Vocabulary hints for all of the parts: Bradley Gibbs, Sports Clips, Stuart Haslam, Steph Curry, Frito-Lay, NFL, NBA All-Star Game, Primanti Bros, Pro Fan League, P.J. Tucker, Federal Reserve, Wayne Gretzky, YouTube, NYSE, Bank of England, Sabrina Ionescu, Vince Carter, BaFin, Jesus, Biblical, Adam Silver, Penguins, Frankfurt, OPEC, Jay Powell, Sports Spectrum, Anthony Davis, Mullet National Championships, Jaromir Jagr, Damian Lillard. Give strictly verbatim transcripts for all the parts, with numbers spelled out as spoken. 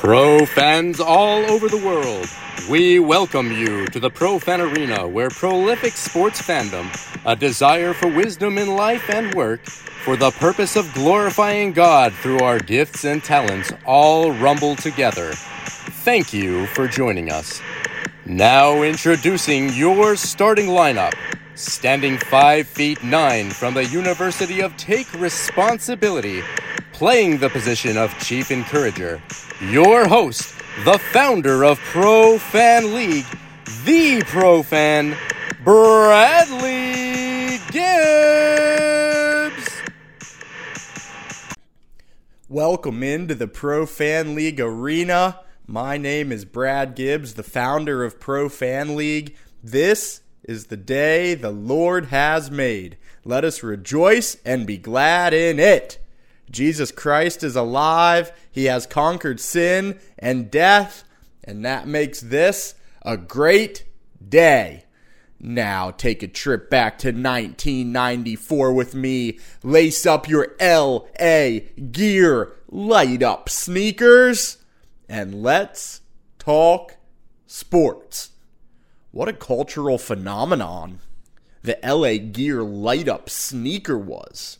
Pro fans all over the world, we welcome you to the Pro Fan Arena, where prolific sports fandom, a desire for wisdom in life and work, for the purpose of glorifying God through our gifts and talents, all rumble together. Thank you for joining us. Now introducing your starting lineup. Standing five feet nine from the University of Take Responsibility, playing the position of Chief Encourager, your host, the founder of Pro Fan League, the Pro Fan, Bradley Gibbs. Welcome into the Pro Fan League arena. My name is Brad Gibbs, the founder of Pro Fan League. This is the day the Lord has made. Let us rejoice and be glad in it. Jesus Christ is alive. He has conquered sin and death, and that makes this a great day. Now take a trip back to nineteen ninety-four with me. Lace up your L A gear, light up sneakers, and let's talk sports. What a cultural phenomenon the L A gear light up sneaker was.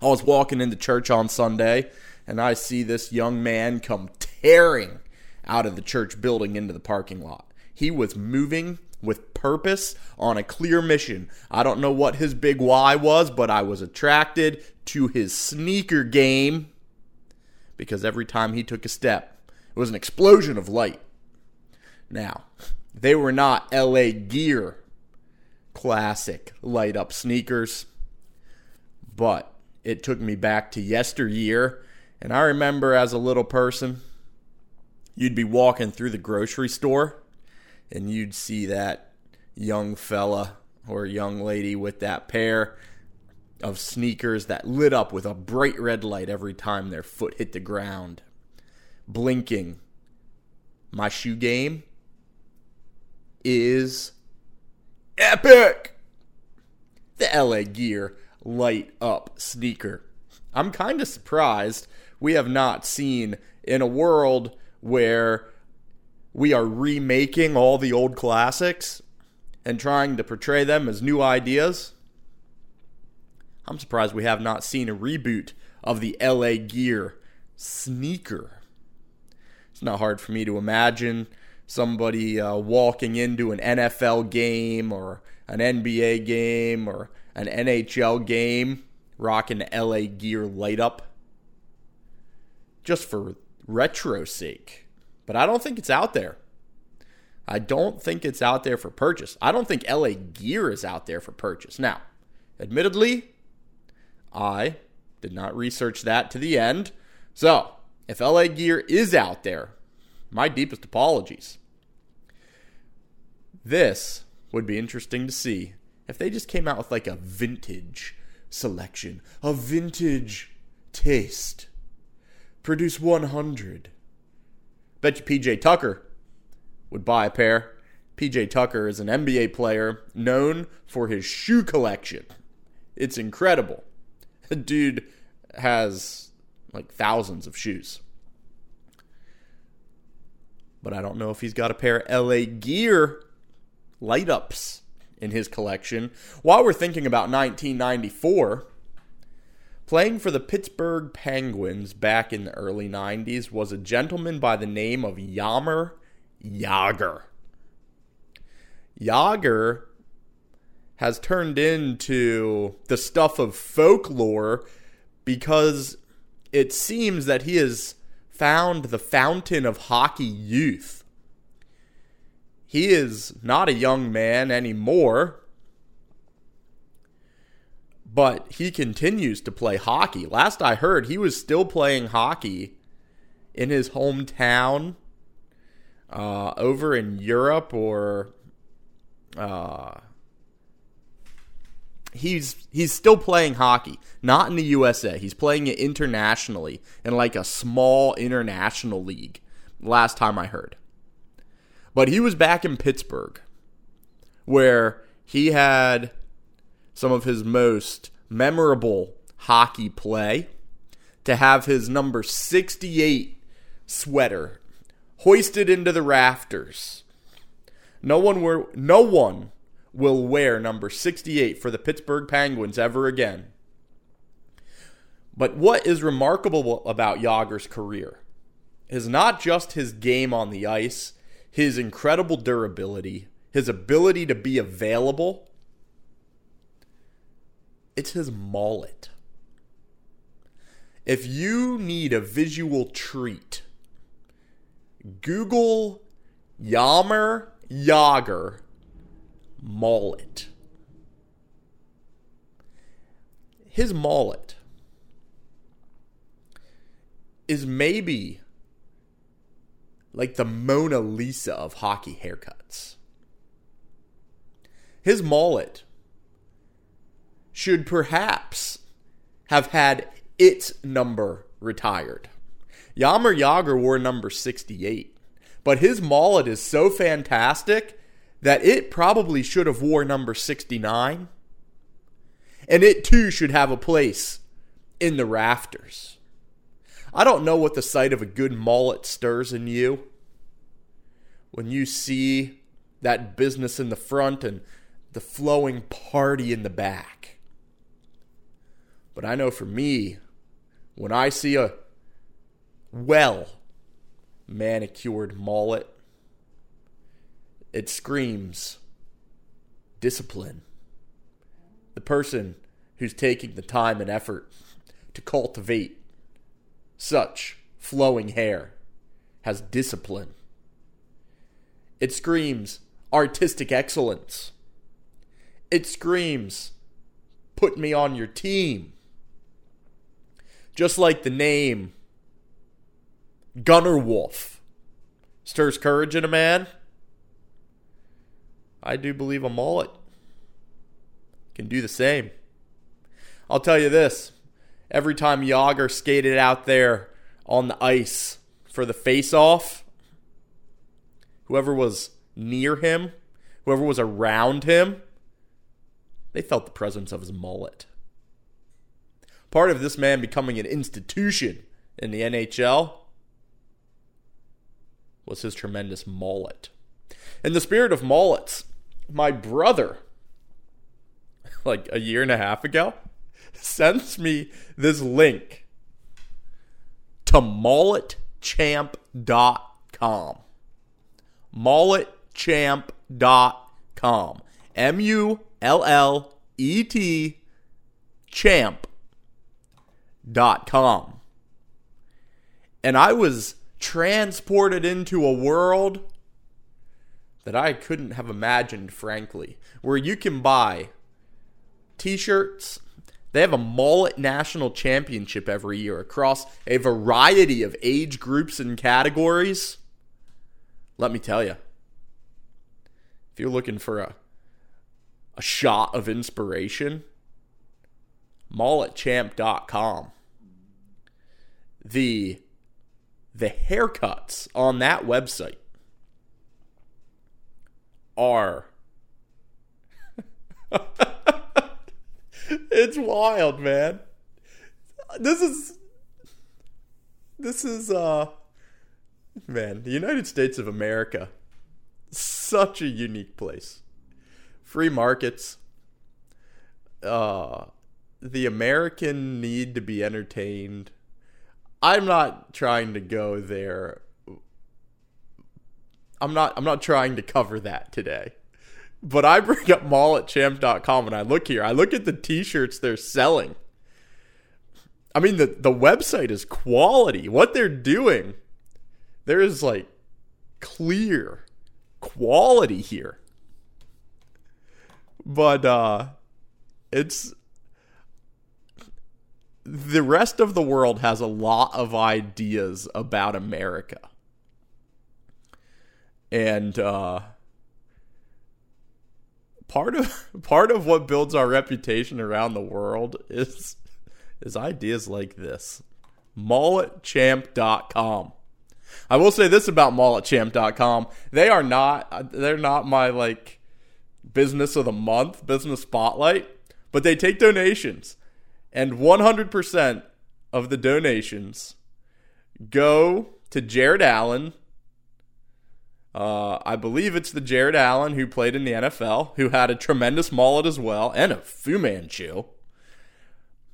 I was walking into church on Sunday, and I see this young man come tearing out of the church building into the parking lot. He was moving with purpose on a clear mission. I don't know what his big why was, but I was attracted to his sneaker game because every time he took a step, it was an explosion of light. Now, they were not L A gear classic light-up sneakers, but it took me back to yesteryear, and I remember as a little person, you'd be walking through the grocery store, and you'd see that young fella or young lady with that pair of sneakers that lit up with a bright red light every time their foot hit the ground, blinking. My shoe game is epic. The L A gear light up sneaker. I'm kind of surprised we have not seen, in a world where we are remaking all the old classics and trying to portray them as new ideas, I'm surprised we have not seen a reboot of the L A gear sneaker. It's not hard for me to imagine somebody uh, walking into an N F L game or an N B A game or an N H L game rocking L A gear light up just for retro's sake. But I don't think it's out there. I don't think it's out there for purchase. I don't think L A gear is out there for purchase. Now, admittedly, I did not research that to the end. So, if L A gear is out there, my deepest apologies. This would be interesting to see. If they just came out with like a vintage selection, a vintage taste, produce one hundred. Bet you P J. Tucker would buy a pair. P J. Tucker is an N B A player known for his shoe collection. It's incredible. The dude has like thousands of shoes. But I don't know if he's got a pair of L A gear light-ups in his collection. While we're thinking about nineteen ninety-four, playing for the Pittsburgh Penguins back in the early nineties was a gentleman by the name of Jaromir Jagr. Jagr has turned into the stuff of folklore because it seems that he has found the fountain of hockey youth. He is not a young man anymore, but he continues to play hockey. Last I heard, he was still playing hockey in his hometown, uh, over in Europe, or uh, he's he's still playing hockey, not in the U S A. He's playing it internationally in like a small international league. Last time I heard. But he was back in Pittsburgh, where he had some of his most memorable hockey play. To have his number sixty-eight sweater hoisted into the rafters. No one were, no one will wear number sixty-eight for the Pittsburgh Penguins ever again. But what is remarkable about Jagr's career is not just his game on the ice, his incredible durability, his ability to be available. It's his mullet. If you need a visual treat, Google Jaromir Jagr mullet. His mullet is maybe like the Mona Lisa of hockey haircuts. His mullet should perhaps have had its number retired. Jaromir Jagr wore number sixty-eight, but his mullet is so fantastic that it probably should have wore number sixty-nine, and it too should have a place in the rafters. I don't know what the sight of a good mullet stirs in you. When you see that business in the front and the flowing party in the back. But I know for me, when I see a well manicured mullet, it screams discipline. The person who's taking the time and effort to cultivate such flowing hair has discipline. It screams artistic excellence. It screams, put me on your team. Just like the name Gunnar Wolf stirs courage in a man, I do believe a mullet can do the same. I'll tell you this. Every time Jagr skated out there on the ice for the face-off, whoever was near him, whoever was around him, they felt the presence of his mullet. Part of this man becoming an institution in the N H L was his tremendous mullet. In the spirit of mullets, my brother, like a year and a half ago, sends me this link to mullet champ dot com. mullet champ dot com. M U L L E T champ. Dot com. And I was transported into a world that I couldn't have imagined, frankly, where you can buy t-shirts. They have a mullet national championship every year across a variety of age groups and categories. Let me tell you, if you're looking for a, a shot of inspiration, mullet champ dot com. The, the haircuts on that website are... It's wild, man. This is... This is, uh... Man, the United States of America. Such a unique place. Free markets. Uh... The American need to be entertained. I'm not trying to go there. I'm not I'm not trying to cover that today. But I bring up mullet champ dot com and I look here. I look at the t-shirts they're selling. I mean, the, the website is quality. What they're doing, there is like clear quality here. But uh, it's... The rest of the world has a lot of ideas about America. And uh, part of part of what builds our reputation around the world is, is ideas like this. mullet champ dot com. I will say this about mullet champ dot com. They are not they're not my like business of the month, business spotlight, but they take donations. And one hundred percent of the donations go to Jared Allen. Uh, I believe it's the Jared Allen who played in the N F L, who had a tremendous mullet as well, and a Fu Manchu.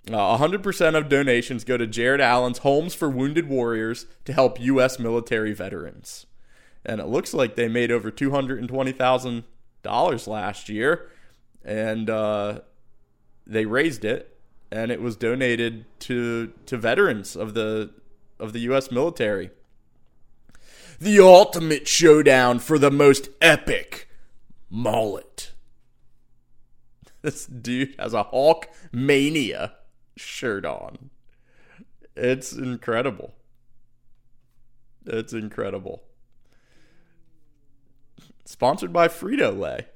Uh, one hundred percent of donations go to Jared Allen's Homes for Wounded Warriors to help U S military veterans. And it looks like they made over two hundred twenty thousand dollars last year, and uh, they raised it, and it was donated to to veterans of the of the U S military. The ultimate showdown for the most epic mullet. This dude has a Hulk Mania shirt on. It's incredible. It's incredible. Sponsored by Frito-Lay.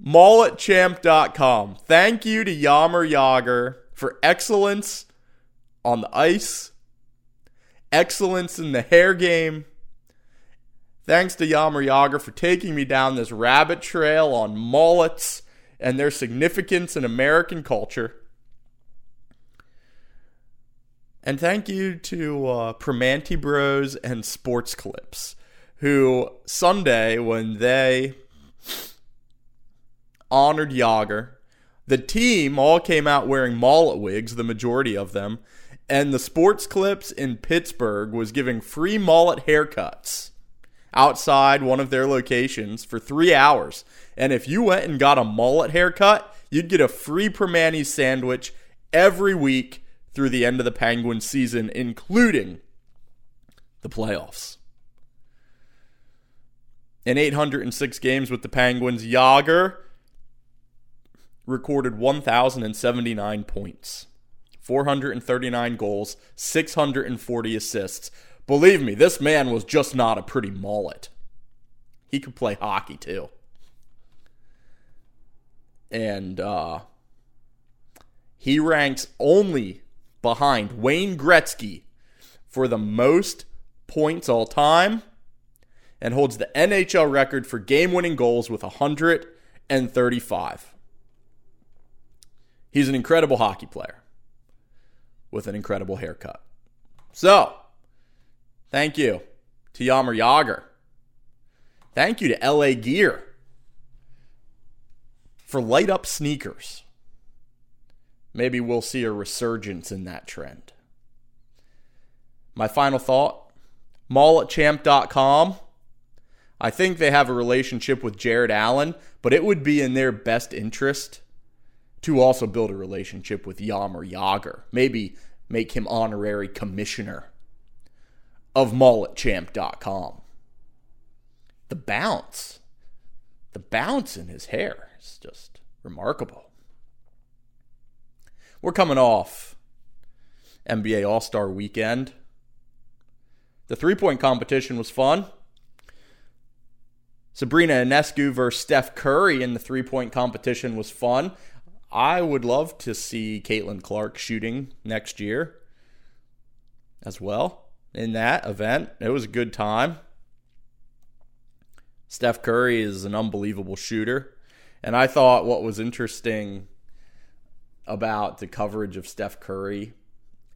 Mullet Champ dot com. Thank you to Jaromir Jagr for excellence on the ice, excellence in the hair game. Thanks to Jaromir Jagr for taking me down this rabbit trail on mullets and their significance in American culture. And thank you to uh, Primanti Bros and Sports Clips, who Sunday, when they honored Jagr, the team all came out wearing mullet wigs, the majority of them, and the Sports Clips in Pittsburgh was giving free mullet haircuts outside one of their locations for three hours. And if you went and got a mullet haircut, you'd get a free Primanti sandwich every week through the end of the Penguins season, including the playoffs. In eight hundred six games with the Penguins, Jagr recorded one thousand seventy-nine points, four hundred thirty-nine goals, six hundred forty assists. Believe me, this man was just not a pretty mullet. He could play hockey too. And uh, he ranks only behind Wayne Gretzky for the most points all time, and holds the N H L record for game-winning goals with one hundred thirty-five. He's an incredible hockey player with an incredible haircut. So, thank you to Jaromir Jagr. Thank you to L A Gear for light-up sneakers. Maybe we'll see a resurgence in that trend. My final thought, mullet champ dot com. I think they have a relationship with Jared Allen, but it would be in their best interest to also build a relationship with Jaromir Jagr. Maybe make him honorary commissioner of mullet champ dot com. The bounce, the bounce in his hair is just remarkable. We're coming off N B A All-Star Weekend. The three-point competition was fun. Sabrina Ionescu versus Steph Curry in the three-point competition was fun. I would love to see Caitlin Clark shooting next year as well in that event. It was a good time. Steph Curry is an unbelievable shooter. And I thought what was interesting about the coverage of Steph Curry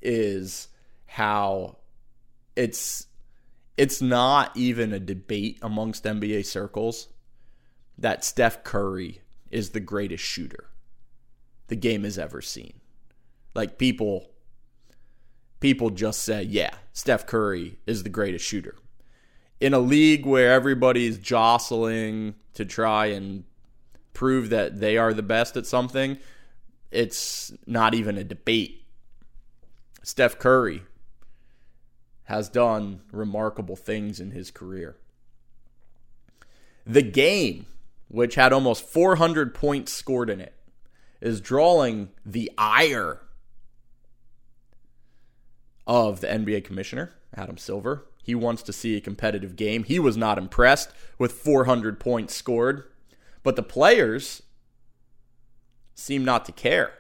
is how it's... It's not even a debate amongst N B A circles that Steph Curry is the greatest shooter the game has ever seen. Like people, people just say, yeah, Steph Curry is the greatest shooter. In a league where everybody's jostling to try and prove that they are the best at something, it's not even a debate. Steph Curry has done remarkable things in his career. The game, which had almost four hundred points scored in it, is drawing the ire of the N B A commissioner, Adam Silver. He wants to see a competitive game. He was not impressed with four hundred points scored, but the players seem not to care.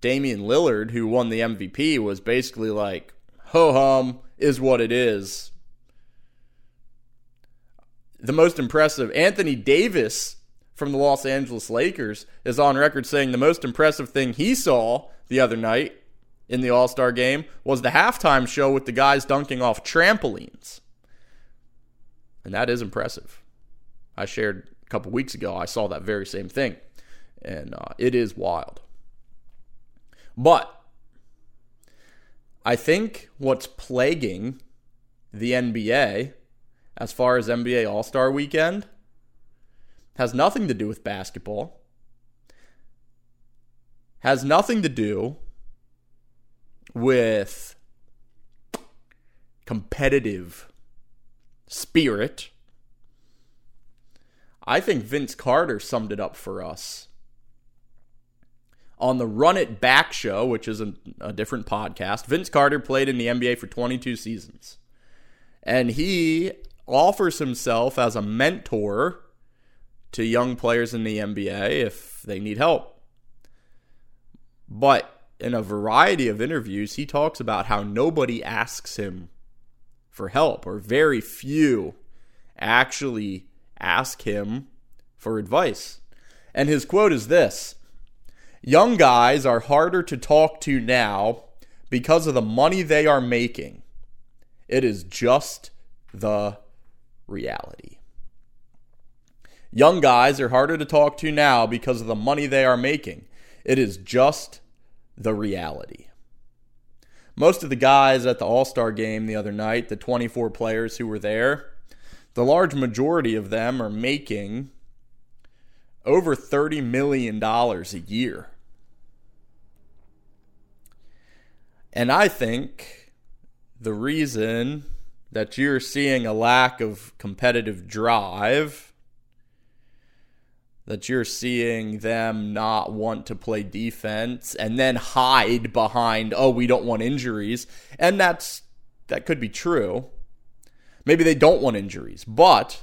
Damian Lillard, who won the M V P, was basically like, ho-hum is what it is. The most impressive, Anthony Davis from the Los Angeles Lakers, is on record saying the most impressive thing he saw the other night in the All-Star Game was the halftime show with the guys dunking off trampolines. And that is impressive. I shared a couple weeks ago, I saw that very same thing. And uh, it is wild. But I think what's plaguing the N B A as far as N B A All-Star Weekend has nothing to do with basketball, has nothing to do with competitive spirit. I think Vince Carter summed it up for us on the Run It Back show, which is a, a different podcast. Vince Carter played in the N B A for twenty-two seasons. And he offers himself as a mentor to young players in the N B A if they need help. But in a variety of interviews, he talks about how nobody asks him for help, or very few actually ask him for advice. And his quote is this: "Young guys are harder to talk to now because of the money they are making. It is just the reality." Young guys are harder to talk to now because of the money they are making. It is just the reality. Most of the guys at the All-Star Game the other night, the twenty-four players who were there, the large majority of them are making over thirty million dollars a year. And I think the reason that you're seeing a lack of competitive drive, that you're seeing them not want to play defense and then hide behind, oh, we don't want injuries. And that's that could be true. Maybe they don't want injuries. But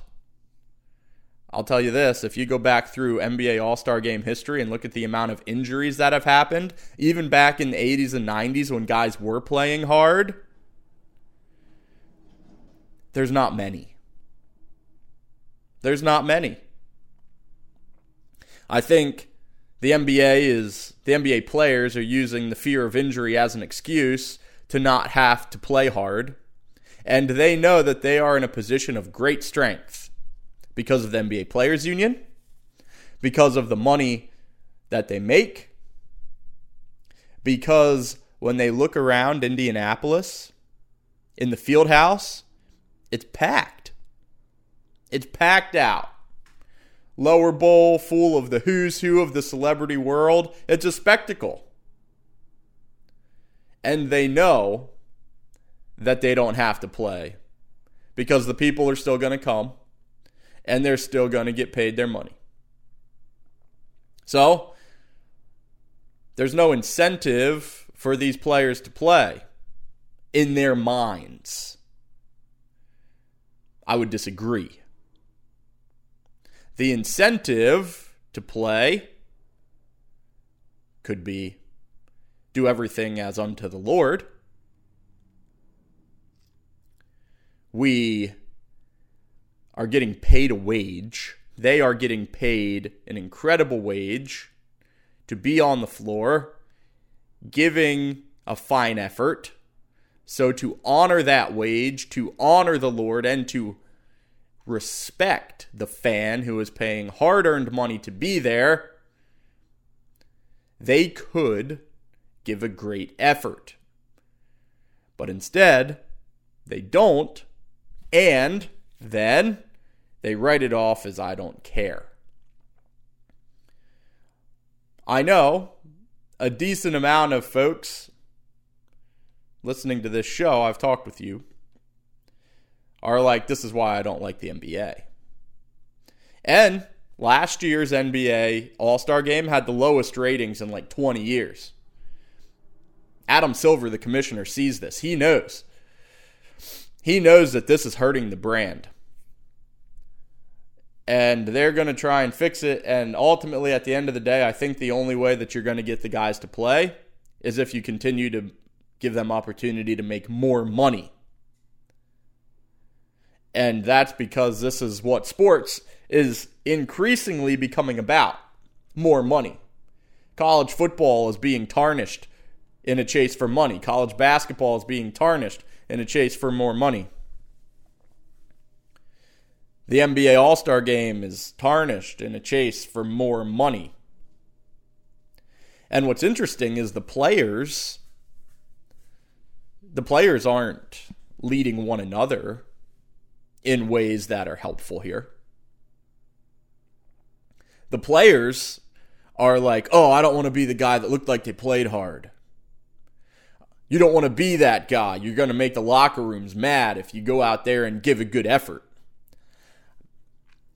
I'll tell you this, if you go back through N B A All-Star Game history and look at the amount of injuries that have happened, even back in the eighties and nineties when guys were playing hard, there's not many. There's not many. I think the N B A is the N B A players are using the fear of injury as an excuse to not have to play hard. And they know that they are in a position of great strength because of the N B A Players Union, because of the money that they make, because when they look around Indianapolis in the field house, it's packed. It's packed out. Lower bowl full of the who's who of the celebrity world. It's a spectacle. And they know that they don't have to play because the people are still going to come and they're still going to get paid their money. So there's no incentive for these players to play in their minds. I would disagree. The incentive to play could be do everything as unto the Lord. We are getting paid a wage. They are getting paid an incredible wage to be on the floor, giving a fine effort. So to honor that wage, to honor the Lord, and to respect the fan who is paying hard-earned money to be there, they could give a great effort. But instead, they don't, and then they write it off as I don't care. I know a decent amount of folks listening to this show, I've talked with you, are like, this is why I don't like the N B A. And last year's N B A All-Star Game had the lowest ratings in like twenty years. Adam Silver, the commissioner, sees this. He knows. He knows that this is hurting the brand. And they're going to try and fix it. And ultimately, at the end of the day, I think the only way that you're going to get the guys to play is if you continue to give them opportunity to make more money. And that's because this is what sports is increasingly becoming about. More money. College football is being tarnished in a chase for money. College basketball is being tarnished in a chase for more money. The N B A All-Star Game is tarnished in a chase for more money. And what's interesting is the players, the players aren't leading one another in ways that are helpful here. The players are like, oh, I don't want to be the guy that looked like they played hard. You don't want to be that guy. You're going to make the locker rooms mad if you go out there and give a good effort.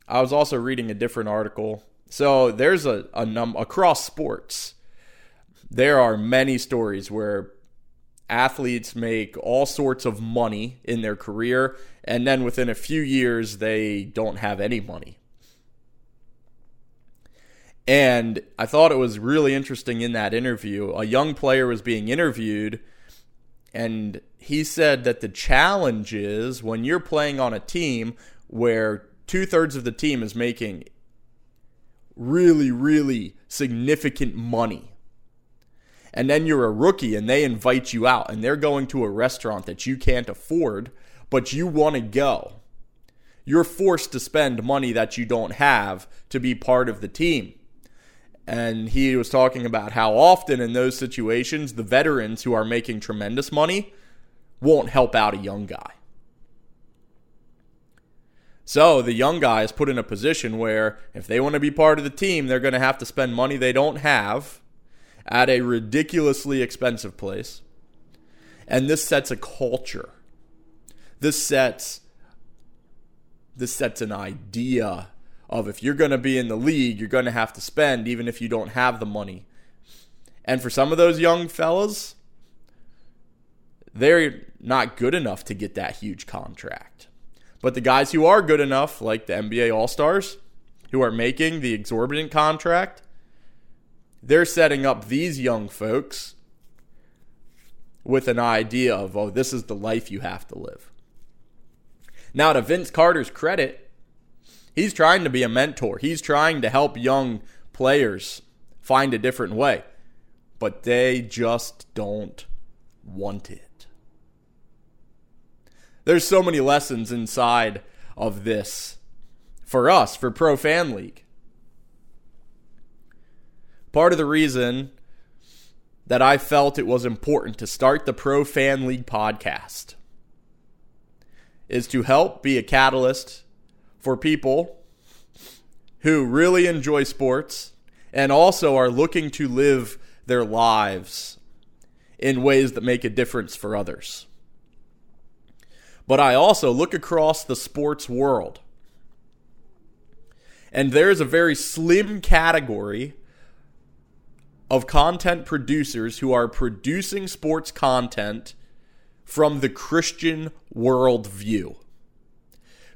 I was also reading a different article. So there's a, a num across sports. There are many stories where athletes make all sorts of money in their career, and then within a few years, they don't have any money. And I thought it was really interesting in that interview. A young player was being interviewed, and he said that the challenge is when you're playing on a team where two-thirds of the team is making really, really significant money. And then you're a rookie and they invite you out and they're going to a restaurant that you can't afford, but you want to go. You're forced to spend money that you don't have to be part of the team. And he was talking about how often in those situations, the veterans who are making tremendous money won't help out a young guy. So the young guy is put in a position where if they want to be part of the team, they're going to have to spend money they don't have at a ridiculously expensive place. And this sets a culture. This sets, this sets an idea of if you're going to be in the league, you're going to have to spend even if you don't have the money. And for some of those young fellas, they're not good enough to get that huge contract. But the guys who are good enough, like the N B A All-Stars, who are making the exorbitant contract, they're setting up these young folks with an idea of, oh, this is the life you have to live. Now, to Vince Carter's credit, he's trying to be a mentor. He's trying to help young players find a different way. But they just don't want it. There's so many lessons inside of this for us, for Pro Fan League. Part of the reason that I felt it was important to start the Pro Fan League podcast is to help be a catalyst for people who really enjoy sports and also are looking to live their lives in ways that make a difference for others. But I also look across the sports world, and there's a very slim category of content producers who are producing sports content from the Christian worldview,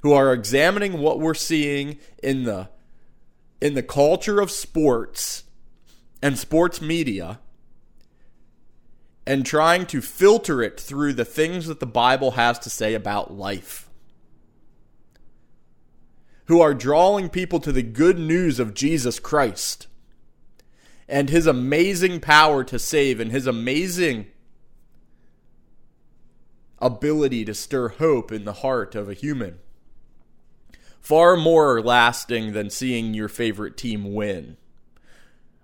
who are examining what we're seeing in the, in the culture of sports and sports media, and trying to filter it through the things that the Bible has to say about life. Who are drawing people to the good news of Jesus Christ and his amazing power to save and his amazing ability to stir hope in the heart of a human. Far more lasting than seeing your favorite team win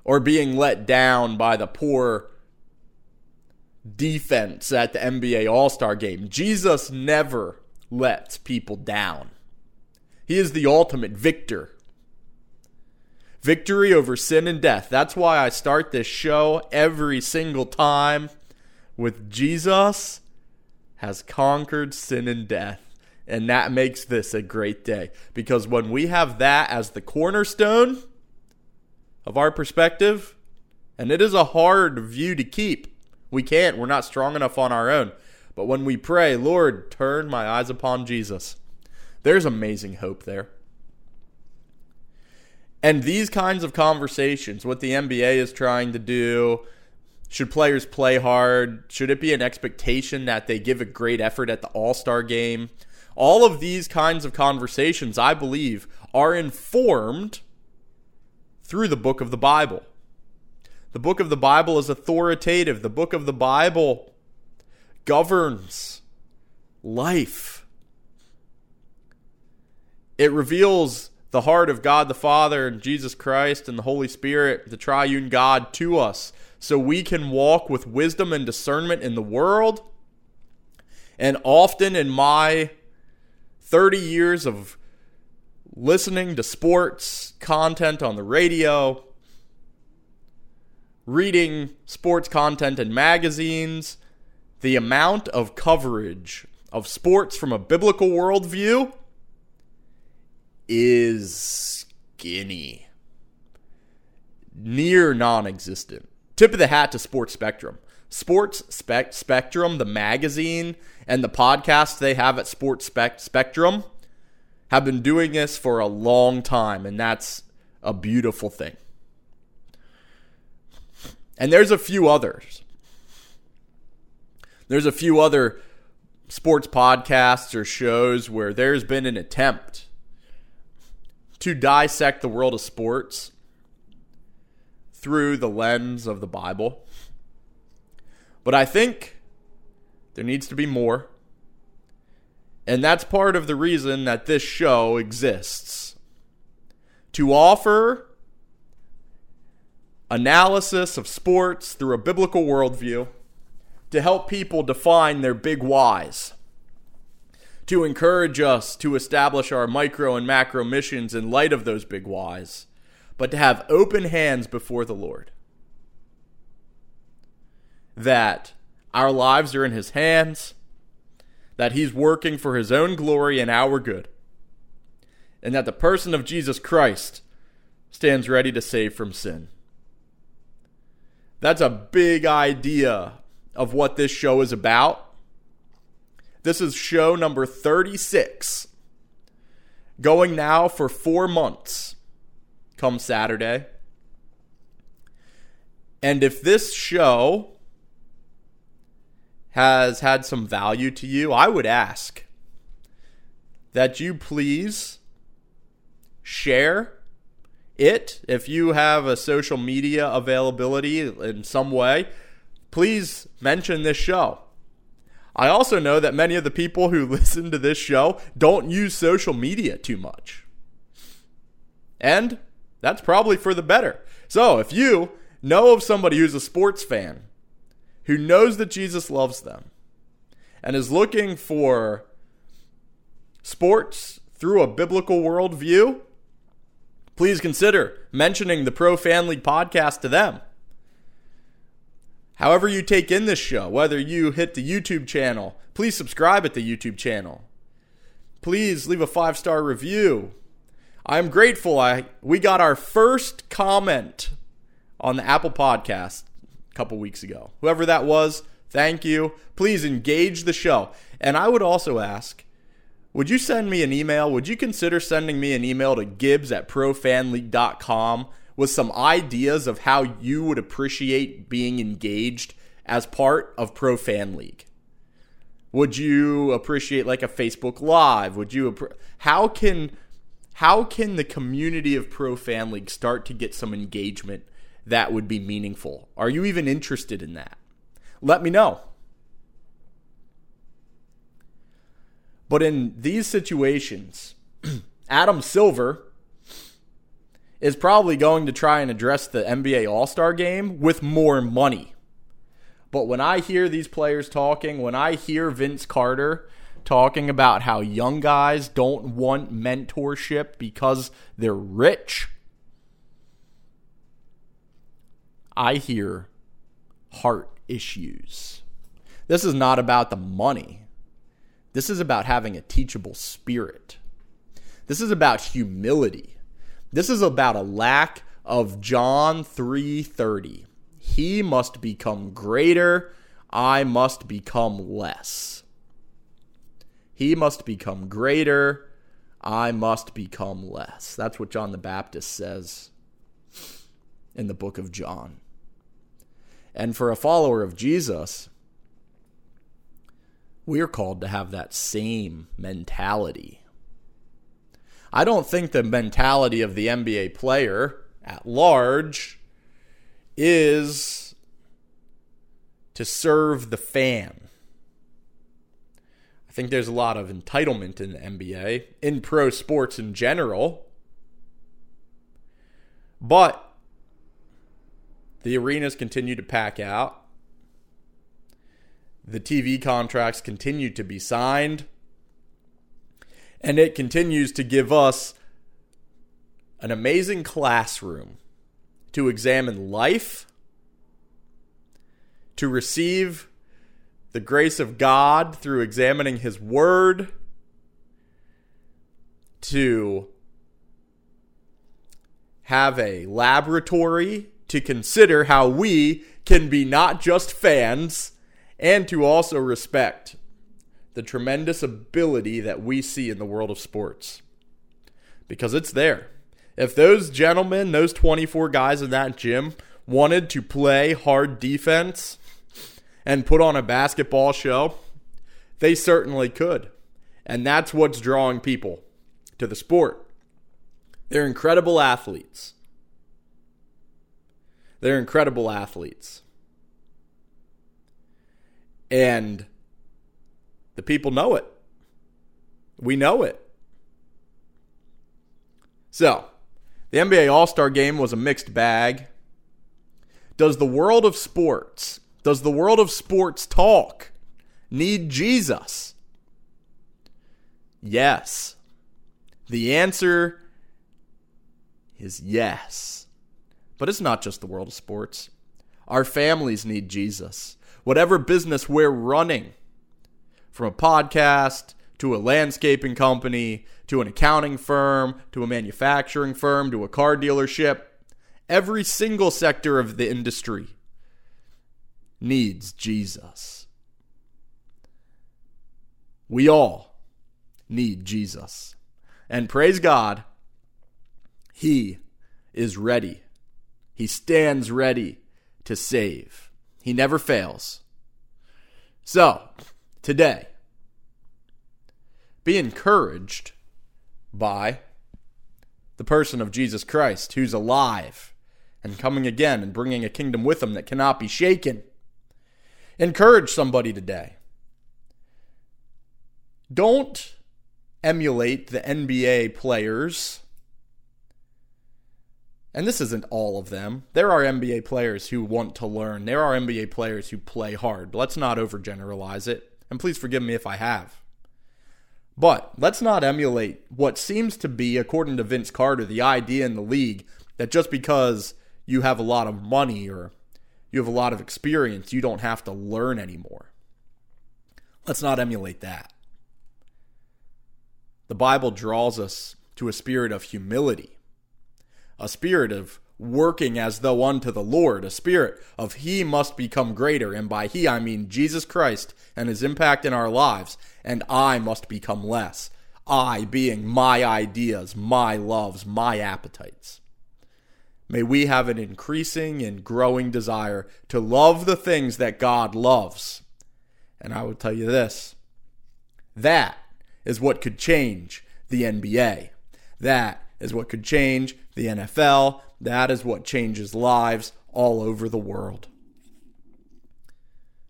or being let down by the poor defense at the N B A All-Star Game. Jesus never lets people down. He is the ultimate victor. Victory over sin and death. That's why I start this show every single time with Jesus has conquered sin and death. And that makes this a great day. Because when we have that as the cornerstone of our perspective, and it is a hard view to keep, we can't. We're not strong enough on our own. But when we pray, Lord, turn my eyes upon Jesus, there's amazing hope there. And these kinds of conversations, what the N B A is trying to do, should players play hard? Should it be an expectation that they give a great effort at the All-Star Game? All of these kinds of conversations, I believe, are informed through the book of the Bible. The book of the Bible is authoritative. The book of the Bible governs life. It reveals the heart of God the Father and Jesus Christ and the Holy Spirit, the triune God, to us, so we can walk with wisdom and discernment in the world. And often in my thirty years of listening to sports content on the radio, reading sports content in magazines, the amount of coverage of sports from a biblical worldview is skinny, near non-existent. Tip of the hat to Sports Spectrum. Sports Spec- Spectrum, the magazine, and the podcast they have at Sports Spec- Spectrum have been doing this for a long time, and that's a beautiful thing. And there's a few others. There's a few other sports podcasts or shows where there's been an attempt to dissect the world of sports through the lens of the Bible. But I think there needs to be more. And that's part of the reason that this show exists. To offer analysis of sports through a biblical worldview, to help people define their big whys, to encourage us to establish our micro and macro missions in light of those big whys, but to have open hands before the Lord, that our lives are in His hands, that He's working for His own glory and our good, and that the person of Jesus Christ stands ready to save from sin. That's a big idea of what this show is about. This is show number thirty-six. Going now for four months. Come Saturday. And if this show has had some value to you, I would ask that you please share it. If you have a social media availability in some way, please mention this show. I also know that many of the people who listen to this show don't use social media too much. And that's probably for the better. So if you know of somebody who's a sports fan, who knows that Jesus loves them, and is looking for sports through a biblical worldview, please consider mentioning the Pro Fan League podcast to them. However you take in this show, whether you hit the YouTube channel, please subscribe at the YouTube channel. Please leave a five-star review. I'm grateful. I we got our first comment on the Apple Podcast a couple weeks ago. Whoever that was, thank you. Please engage the show. And I would also ask, would you send me an email? Would you consider sending me an email to Gibbs at profanleague dot com with some ideas of how you would appreciate being engaged as part of Pro Fan League? Would you appreciate like a Facebook Live? Would you? How can how can the community of Pro Fan League start to get some engagement that would be meaningful? Are you even interested in that? Let me know. But in these situations, Adam Silver is probably going to try and address the N B A All-Star Game with more money. But when I hear these players talking, when I hear Vince Carter talking about how young guys don't want mentorship because they're rich, I hear heart issues. This is not about the money. This is about having a teachable spirit. This is about humility. This is about a lack of John three thirty. He must become greater, I must become less. He must become greater, I must become less. That's what John the Baptist says in the book of John. And for a follower of Jesus, we're called to have that same mentality. I don't think the mentality of the N B A player at large is to serve the fan. I think there's a lot of entitlement in the N B A, in pro sports in general. But the arenas continue to pack out. The T V contracts continue to be signed. And it continues to give us an amazing classroom to examine life, to receive the grace of God through examining His Word, to have a laboratory to consider how we can be not just fans, and to also respect the tremendous ability that we see in the world of sports. Because it's there. If those gentlemen, those twenty-four guys in that gym, wanted to play hard defense and put on a basketball show, they certainly could. And that's what's drawing people to the sport. They're incredible athletes. They're incredible athletes. And the people know it. We know it. So, the N B A All-Star Game was a mixed bag. Does the world of sports, does the world of sports talk need Jesus? Yes. The answer is yes. But it's not just the world of sports. Our families need Jesus. Whatever business we're running, from a podcast, to a landscaping company, to an accounting firm, to a manufacturing firm, to a car dealership. Every single sector of the industry needs Jesus. We all need Jesus. And praise God, He is ready. He stands ready to save. He never fails. So, today, be encouraged by the person of Jesus Christ, who's alive and coming again and bringing a kingdom with Him that cannot be shaken. Encourage somebody today. Don't emulate the N B A players. And this isn't all of them. There are N B A players who want to learn. There are N B A players who play hard. Let's not overgeneralize it. And please forgive me if I have. But let's not emulate what seems to be, according to Vince Carter, the idea in the league that just because you have a lot of money or you have a lot of experience, you don't have to learn anymore. Let's not emulate that. The Bible draws us to a spirit of humility, a spirit of working as though unto the Lord, a spirit of He must become greater, and by He I mean Jesus Christ and His impact in our lives, and I must become less. I being my ideas, my loves, my appetites. May we have an increasing and growing desire to love the things that God loves. And I will tell you this, that is what could change the N B A. That is what could change the N F L. That is what changes lives all over the world.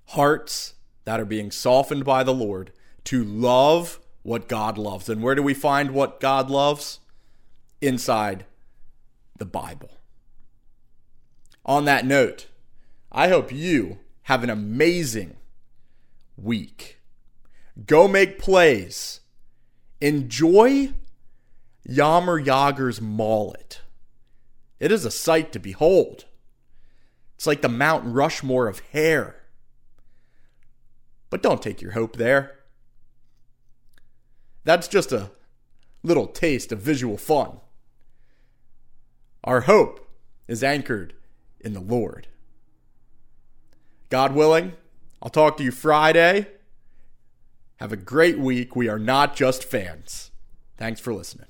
Hearts that are being softened by the Lord to love what God loves. And where do we find what God loves? Inside the Bible. On that note, I hope you have an amazing week. Go make plays. Enjoy Jaromir Jagr's mullet. It is a sight to behold. It's like the Mount Rushmore of hair. But don't take your hope there. That's just a little taste of visual fun. Our hope is anchored in the Lord. God willing, I'll talk to you Friday. Have a great week. We are not just fans. Thanks for listening.